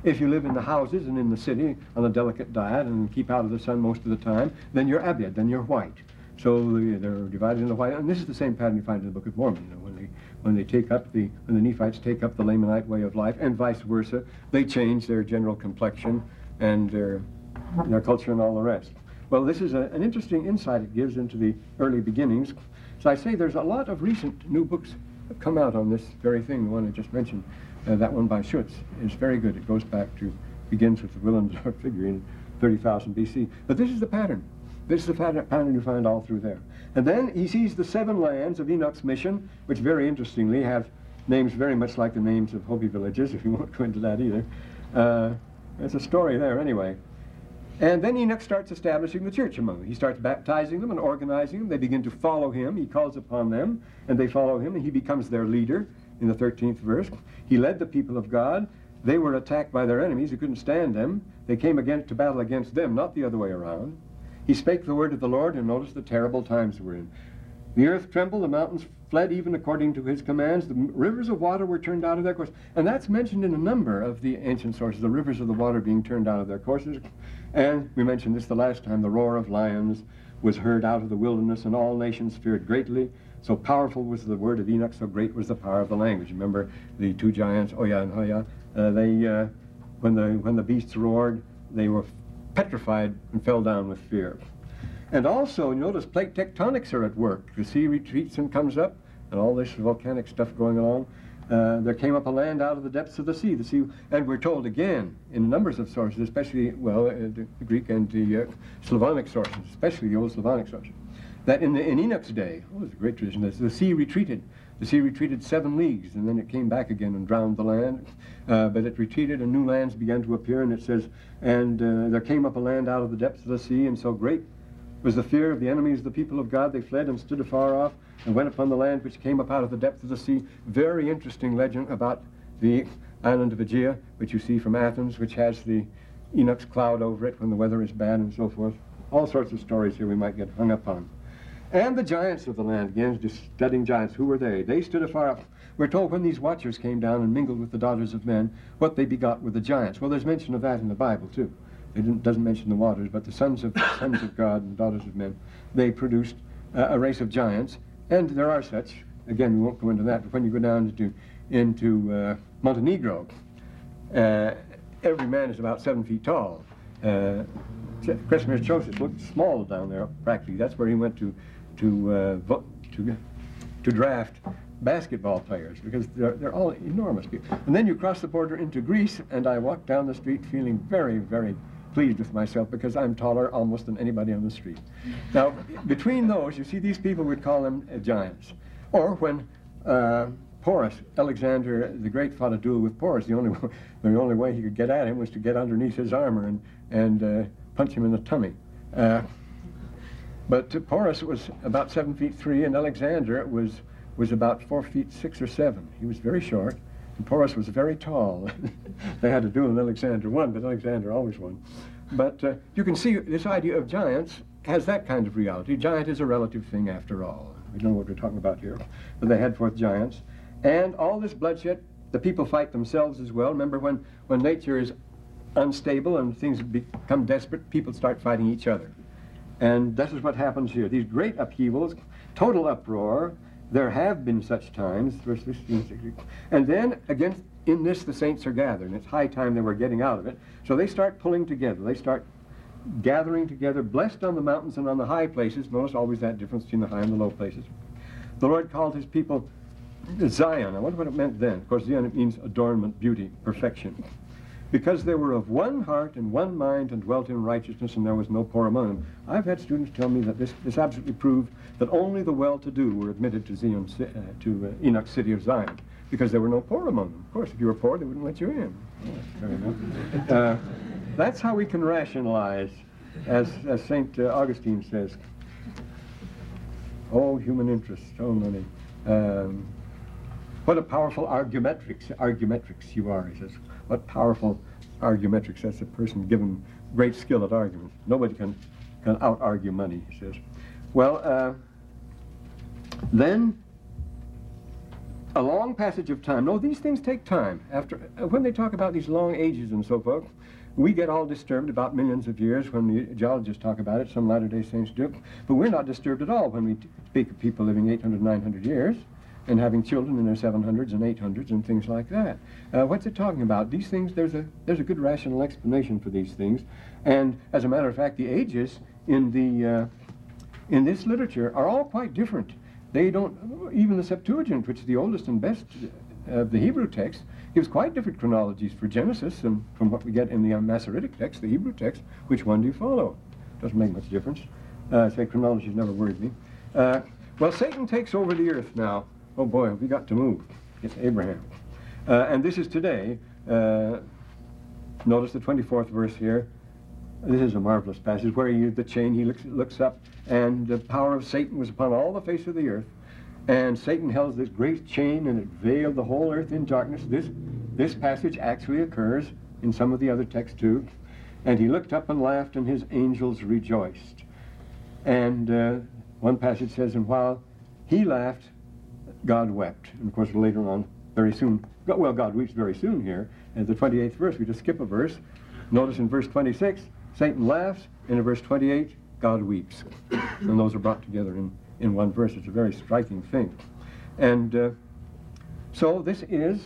If you live in the houses and in the city on a delicate diet and keep out of the sun most of the time, then you're Abyad, then you're white. So they're divided into white. And this is the same pattern you find in the Book of Mormon. When they, when they take up the, when the Nephites take up the Lamanite way of life and vice versa, they change their general complexion and their, their culture and all the rest. Well, this is a, an interesting insight it gives into the early beginnings. So I say there's a lot of recent new books that come out on this very thing, the one I just mentioned. Uh, that one by Schutz is very good. It goes back to, begins with the Willendorf figurine, thirty thousand B C. But this is the pattern. This is the pattern you find all through there. And then he sees the seven lands of Enoch's mission, which very interestingly have names very much like the names of Hopi villages, if you won't go into that either. Uh, there's a story there anyway. And then Enoch starts establishing the church among them. He starts baptizing them and organizing them. They begin to follow him. He calls upon them, and they follow him, and he becomes their leader in the thirteenth verse. He led the people of God. They were attacked by their enemies who couldn't stand them. They came again to battle against them, not the other way around. He spake the word of the Lord, and notice the terrible times we're in. The earth trembled, the mountains fled even according to his commands. The rivers of water were turned out of their course. And that's mentioned in a number of the ancient sources, the rivers of the water being turned out of their courses. And we mentioned this the last time, the roar of lions was heard out of the wilderness, and all nations feared greatly. So powerful was the word of Enoch, so great was the power of the language. Remember the two giants, Oya and Hoya, uh, they, uh, when, the, when the beasts roared, they were petrified and fell down with fear. And also, notice plate tectonics are at work. The sea retreats and comes up, and all this volcanic stuff going along. Uh, there came up a land out of the depths of the sea, the sea. And we're told again, in numbers of sources, especially, well, uh, the Greek and the uh, Slavonic sources, especially the old Slavonic sources, that in, the, in Enoch's day, oh, it's a great tradition, the, the sea retreated. The sea retreated seven leagues, and then it came back again and drowned the land. Uh, but it retreated, and new lands began to appear, and it says, and uh, there came up a land out of the depths of the sea, and so great was the fear of the enemies of the people of God. They fled and stood afar off and went upon the land which came up out of the depth of the sea. Very interesting legend about the island of Aegea, which you see from Athens, which has the Enoch's cloud over it when the weather is bad and so forth. All sorts of stories here we might get hung up on. And the giants of the land, again, just studying giants. Who were they? They stood afar off. We're told when these watchers came down and mingled with the daughters of men, what they begot were the giants. Well, there's mention of that in the Bible, too. It doesn't mention the waters, but the sons of the sons of God and the daughters of men, they produced uh, a race of giants, and there are such. Again, we won't go into that, but when you go down to, into uh, Montenegro, uh, every man is about seven feet tall. Uh, Kresimir Joseph looked small down there, practically. That's where he went to to uh, vote, to, to draft basketball players, because they're, they're all enormous people. And then you cross the border into Greece, and I walked down the street feeling very, very pleased with myself because I'm taller almost than anybody on the street. Now, between those, you see these people, we'd call them uh, giants. Or when uh, Porus, Alexander the Great fought a duel with Porus, the only way, the only way he could get at him was to get underneath his armor and, and uh, punch him in the tummy. Uh, but uh, Porus was about seven feet three, and Alexander was, was about four feet six or seven. He was very short. And Porus was very tall. They had to do and Alexander won, but Alexander always won. But uh, you can see this idea of giants has that kind of reality. Giant is a relative thing after all. We don't know what we're talking about here. But they had forth giants. And all this bloodshed, the people fight themselves as well. Remember, when, when nature is unstable and things become desperate, people start fighting each other. And this is what happens here. These great upheavals, total uproar. There have been such times, verse fifteen, sixteen. And then, again, in this the saints are gathered, and it's high time they were getting out of it. So they start pulling together. They start gathering together, blessed on the mountains and on the high places. Notice always that difference between the high and the low places. The Lord called his people Zion. I wonder what it meant then. Of course, Zion means adornment, beauty, perfection. Because they were of one heart and one mind and dwelt in righteousness, and there was no poor among them. I've had students tell me that this, this absolutely proved that only the well-to-do were admitted to, Zion, uh, to uh, Enoch's city of Zion, because there were no poor among them. Of course, if you were poor, they wouldn't let you in. Fair enough. Uh, that's how we can rationalize, as, as Saint Uh, Augustine says, oh, human interest, oh, money. Um, what a powerful argumentrix, argumentrix you are, he says. What powerful argumentrix. That's a person given great skill at argument. Nobody can, can out-argue money, he says. Well, uh, Then a long passage of time. No, these things take time. After, when they talk about these long ages and so forth, we get all disturbed about millions of years when the geologists talk about it. Some Latter-day Saints do. But we're not disturbed at all when we t- speak of people living eight hundred, nine hundred years and having children in their seven hundreds and eight hundreds and things like that. Uh, what's it talking about? These things, there's a there's a good rational explanation for these things. And as a matter of fact, the ages in the uh, in this literature are all quite different. They don't, even the Septuagint, which is the oldest and best of the Hebrew text, gives quite different chronologies for Genesis and from what we get in the Masoretic text, the Hebrew text. Which one do you follow? Doesn't make much difference. Uh, say chronology's never worried me. Uh, well, Satan takes over the earth now. Oh boy, we got to move. It's Abraham. Uh, and this is today. Uh, notice the twenty-fourth verse here. This is a marvelous passage where he used the chain. He looks, looks up, and the power of Satan was upon all the face of the earth. And Satan held this great chain, and it veiled the whole earth in darkness. This, this passage actually occurs in some of the other texts too. And he looked up and laughed, and his angels rejoiced. And uh, one passage says, and while he laughed, God wept. And of course, later on, very soon, well, God weeps very soon here. At the twenty-eighth verse, we just skip a verse. Notice in verse twenty-six, Satan laughs, and in verse twenty-eight, God weeps. And those are brought together in, in one verse. It's a very striking thing. And uh, so this is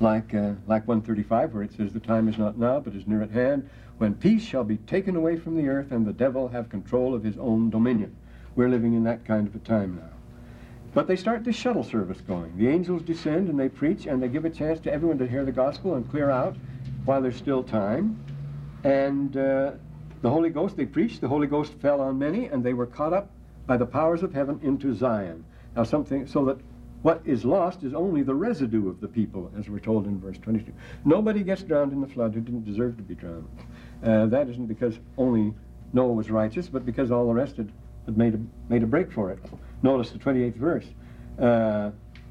like uh, like one thirty-five, where it says, the time is not now, but is near at hand, when peace shall be taken away from the earth, and the devil have control of his own dominion. We're living in that kind of a time now. But they start this shuttle service going. The angels descend, and they preach, and they give a chance to everyone to hear the gospel and clear out while there's still time. And uh, the Holy Ghost, they preached, the Holy Ghost fell on many, and they were caught up by the powers of heaven into Zion. Now something, so that what is lost is only the residue of the people, as we're told in verse twenty-two. Nobody gets drowned in the flood who didn't deserve to be drowned. Uh, that isn't because only Noah was righteous, but because all the rest had, had made, a, made a break for it. Notice the twenty-eighth verse. Uh,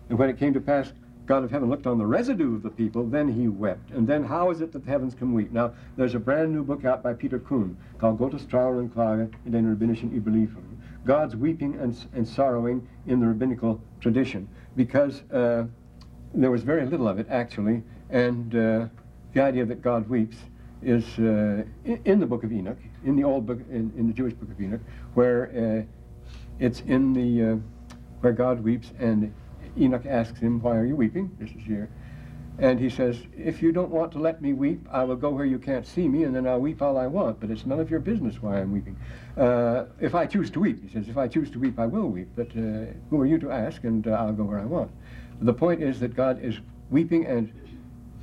and when it came to pass, God of heaven looked on the residue of the people, then he wept. And then how is it that the heavens can weep? Now, there's a brand new book out by Peter Kuhn called Gottes Trauer und Klage in den rabbinischen Überlieferungen. God's weeping and, and sorrowing in the rabbinical tradition, because uh, there was very little of it, actually. And uh, the idea that God weeps is uh, in, in the Book of Enoch, in the old book, in, in the Jewish Book of Enoch, where uh, it's in the, uh, where God weeps, and Enoch asks him, why are you weeping? This is here. And he says, if you don't want to let me weep, I will go where you can't see me, and then I'll weep all I want, but it's none of your business why I'm weeping. Uh, if I choose to weep, he says, if I choose to weep, I will weep, but uh, who are you to ask, and uh, I'll go where I want. The point is that God is weeping, and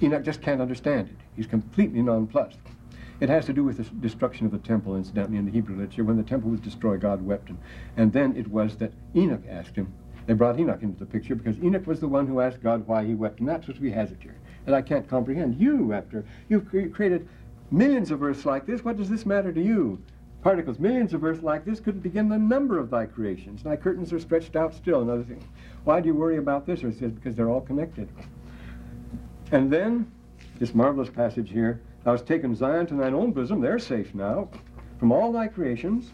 Enoch just can't understand it. He's completely nonplussed. It has to do with the destruction of the temple, incidentally, in the Hebrew literature. When the temple was destroyed, God wept, and, and then it was that Enoch asked him. They brought Enoch into the picture because Enoch was the one who asked God why he wept, and that's what we has it here. And I can't comprehend. You, after you've cre- created millions of earths like this, what does this matter to you? Particles, millions of earths like this couldn't begin the number of thy creations. Thy curtains are stretched out still, another thing. Why do you worry about this? Or it says, because they're all connected. And then, this marvelous passage here, thou hast taken Zion to thine own bosom, they're safe now, from all thy creations,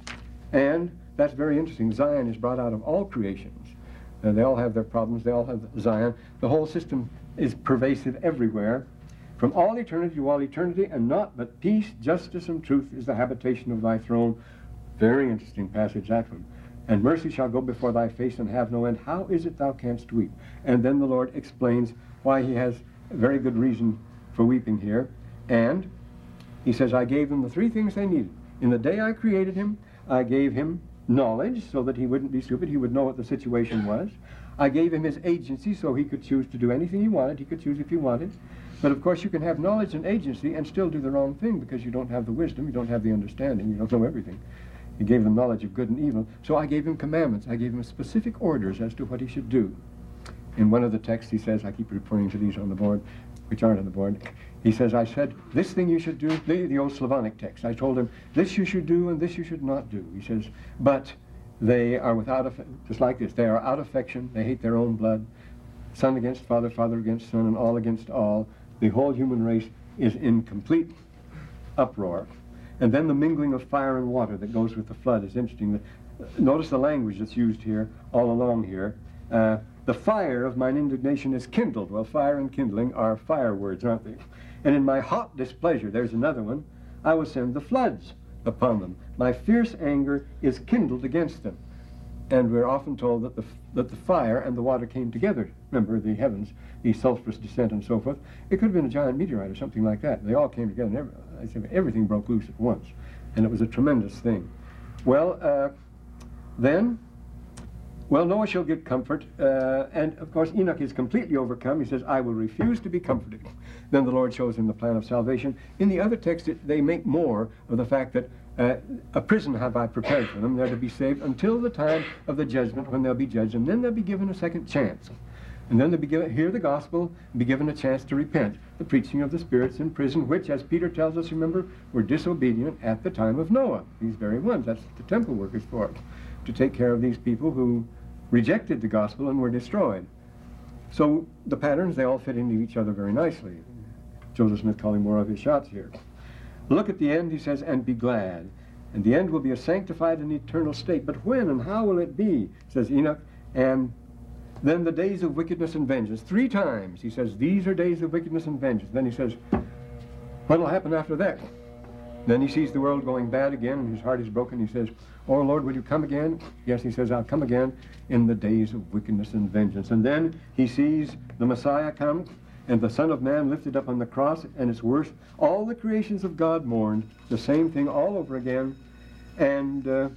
and that's very interesting. Zion is brought out of all creations. Uh, they all have their problems. They all have Zion. The whole system is pervasive everywhere. From all eternity to all eternity, and naught but peace, justice, and truth is the habitation of thy throne. Very interesting passage, that one. And mercy shall go before thy face and have no end. How is it thou canst weep? And then the Lord explains why he has very good reason for weeping here. And he says, I gave them the three things they needed. In the day I created him, I gave him knowledge, so that he wouldn't be stupid. He would know what the situation was. I gave him his agency, so he could choose to do anything he wanted. He could choose if he wanted. But of course, you can have knowledge and agency and still do the wrong thing, because you don't have the wisdom, you don't have the understanding, you don't know everything. He gave them knowledge of good and evil. So I gave him commandments. I gave him specific orders as to what he should do. In one of the texts, he says, I keep referring to these on the board, which aren't on the board. He says, I said, this thing you should do, the, the old Slavonic text. I told him, this you should do and this you should not do. He says, but they are without, just like this, they are out of affection, they hate their own blood, son against father, father against son, and all against all. The whole human race is in complete uproar. And then the mingling of fire and water that goes with the flood is interesting. Notice the language that's used here, all along here. Uh, the fire of mine indignation is kindled. Well, fire and kindling are fire words, aren't they? And in my hot displeasure, there's another one, I will send the floods upon them. My fierce anger is kindled against them. And we're often told that the, that the fire and the water came together. Remember, the heavens, the sulfurous descent and so forth. It could have been a giant meteorite or something like that. They all came together, and every, everything broke loose at once. And it was a tremendous thing. Well, uh, then, well, Noah shall get comfort. Uh, and, of course, Enoch is completely overcome. He says, I will refuse to be comforted. Then the Lord shows him the plan of salvation. In the other text, it, they make more of the fact that Uh, a prison have I prepared for them. They're to be saved until the time of the judgment when they'll be judged, and then they'll be given a second chance. And then they'll be given, hear the gospel, and be given a chance to repent. The preaching of the spirits in prison, which, as Peter tells us, remember, were disobedient at the time of Noah. These very ones, that's what the temple workers for, to take care of these people who rejected the gospel and were destroyed. So the patterns, they all fit into each other very nicely. Joseph Smith calling more of his shots here. Look at the end, he says, and be glad. And the end will be a sanctified and eternal state. But when and how will it be, says Enoch, and then the days of wickedness and vengeance. Three times he says, these are days of wickedness and vengeance. Then he says, what will happen after that? Then he sees the world going bad again, and his heart is broken. He says, oh, Lord, will you come again? Yes, he says, I'll come again in the days of wickedness and vengeance. And then he sees the Messiah come, and the Son of Man lifted up on the cross, and it's worse. All the creations of God mourned, the same thing all over again. And uh,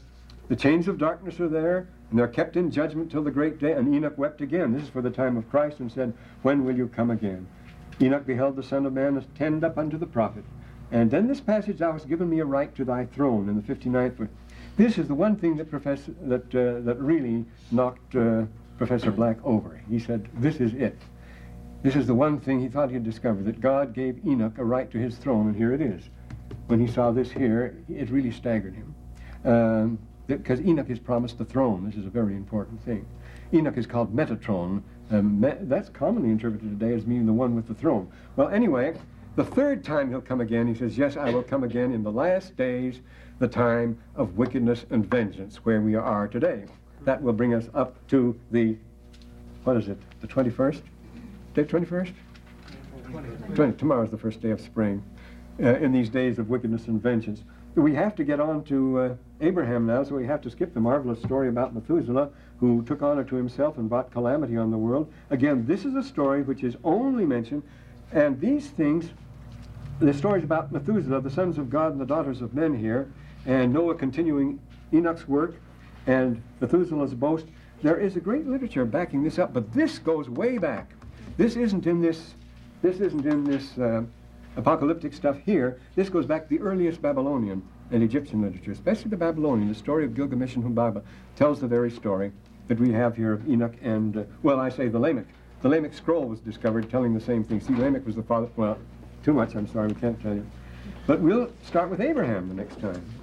the chains of darkness are there, and they're kept in judgment till the great day. And Enoch wept again. This is for the time of Christ, and said, when will you come again? Enoch beheld the Son of Man ascend up unto the prophet. And then this passage, thou hast given me a right to thy throne, in the fifty-ninth verse. This is the one thing that, professor, that, uh, that really knocked uh, Professor Black over. He said, this is it. This is the one thing he thought he had discovered, that God gave Enoch a right to his throne, and here it is. When he saw this here, it really staggered him. Um, because Enoch is promised the throne. This is a very important thing. Enoch is called Metatron. Um, me that's commonly interpreted today as meaning the one with the throne. Well, anyway, the third time he'll come again, he says, yes, I will come again in the last days, the time of wickedness and vengeance, where we are today. That will bring us up to the, what is it, the twenty-first? Day twenty-first? twenty. Tomorrow's the first day of spring, uh, in these days of wickedness and vengeance. We have to get on to uh, Abraham now, so we have to skip the marvelous story about Methuselah, who took honor to himself and brought calamity on the world. Again, this is a story which is only mentioned, and these things, the stories about Methuselah, the sons of God and the daughters of men here, and Noah continuing Enoch's work, and Methuselah's boast, there is a great literature backing this up, but this goes way back. This isn't in this, this isn't in this uh, apocalyptic stuff here. This goes back to the earliest Babylonian and Egyptian literature, especially the Babylonian. The story of Gilgamesh and Humbaba tells the very story that we have here of Enoch and, uh, well, I say the Lamech. The Lamech scroll was discovered telling the same thing. See, Lamech was the father, well, too much, I'm sorry, we can't tell you. But we'll start with Abraham the next time.